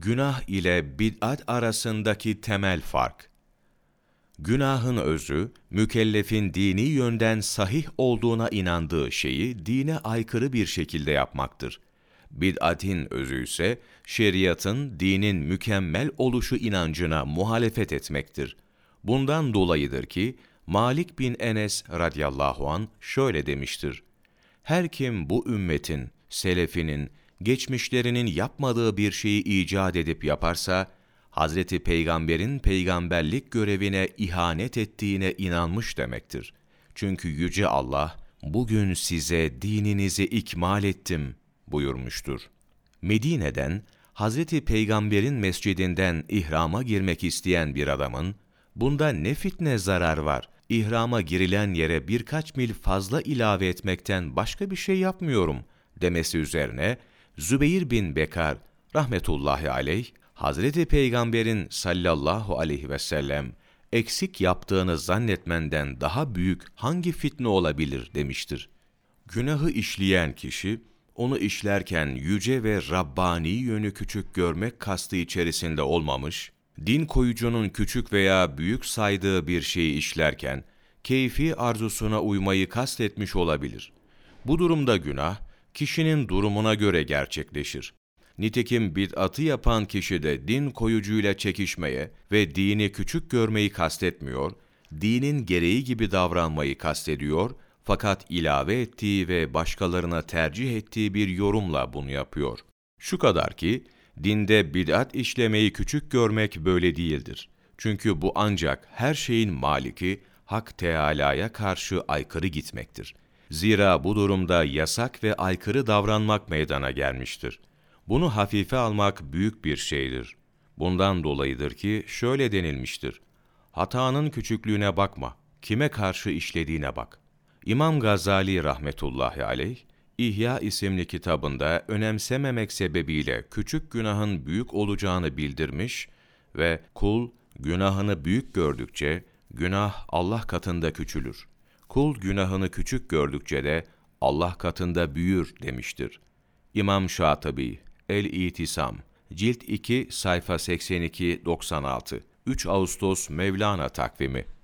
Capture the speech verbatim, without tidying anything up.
Günah ile bid'at arasındaki temel fark. Günahın özü, mükellefin dini yönden sahih olduğuna inandığı şeyi dine aykırı bir şekilde yapmaktır. Bid'atin özü ise, şeriatın, dinin mükemmel oluşu inancına muhalefet etmektir. Bundan dolayıdır ki, Malik bin Enes radıyallahu anh şöyle demiştir: "Her kim bu ümmetin, selefinin, geçmişlerinin yapmadığı bir şeyi icat edip yaparsa, Hz. Peygamber'in peygamberlik görevine ihanet ettiğine inanmış demektir. Çünkü Yüce Allah, bugün size dininizi ikmal ettim" buyurmuştur. Medine'den, Hz. Peygamber'in mescidinden ihrama girmek isteyen bir adamın, "Bunda ne fitne zarar var, ihrama girilen yere birkaç mil fazla ilave etmekten başka bir şey yapmıyorum" demesi üzerine, Zübeyr bin Bekar rahmetullahi aleyh, Hazreti Peygamber'in sallallahu aleyhi ve sellem eksik yaptığını zannetmenden daha büyük hangi fitne olabilir demiştir. Günahı işleyen kişi, onu işlerken yüce ve Rabbani yönü küçük görmek kastı içerisinde olmamış, din koyucunun küçük veya büyük saydığı bir şeyi işlerken keyfi arzusuna uymayı kastetmiş olabilir. Bu durumda günah, kişinin durumuna göre gerçekleşir. Nitekim bid'atı yapan kişi de din koyucuyla çekişmeye ve dini küçük görmeyi kastetmiyor, dinin gereği gibi davranmayı kastediyor, fakat ilave ettiği ve başkalarına tercih ettiği bir yorumla bunu yapıyor. Şu kadar ki, dinde bid'at işlemeyi küçük görmek böyle değildir. Çünkü bu ancak her şeyin maliki, Hak Teâlâ'ya karşı aykırı gitmektir. Zira bu durumda yasak ve aykırı davranmak meydana gelmiştir. Bunu hafife almak büyük bir şeydir. Bundan dolayıdır ki şöyle denilmiştir: "Hatanın küçüklüğüne bakma, kime karşı işlediğine bak." İmam Gazzâli rahmetullahi aleyh, İhya isimli kitabında önemsememek sebebiyle küçük günahın büyük olacağını bildirmiş ve "Kul, günahını büyük gördükçe, günah Allah katında küçülür. Kul günahını küçük gördükçe de Allah katında büyür" demiştir. İmam Şatıbi, el-İ'tisam, cilt iki, sayfa seksen iki doksan altı, üç Ağustos MEVLANA TAKVİMİ.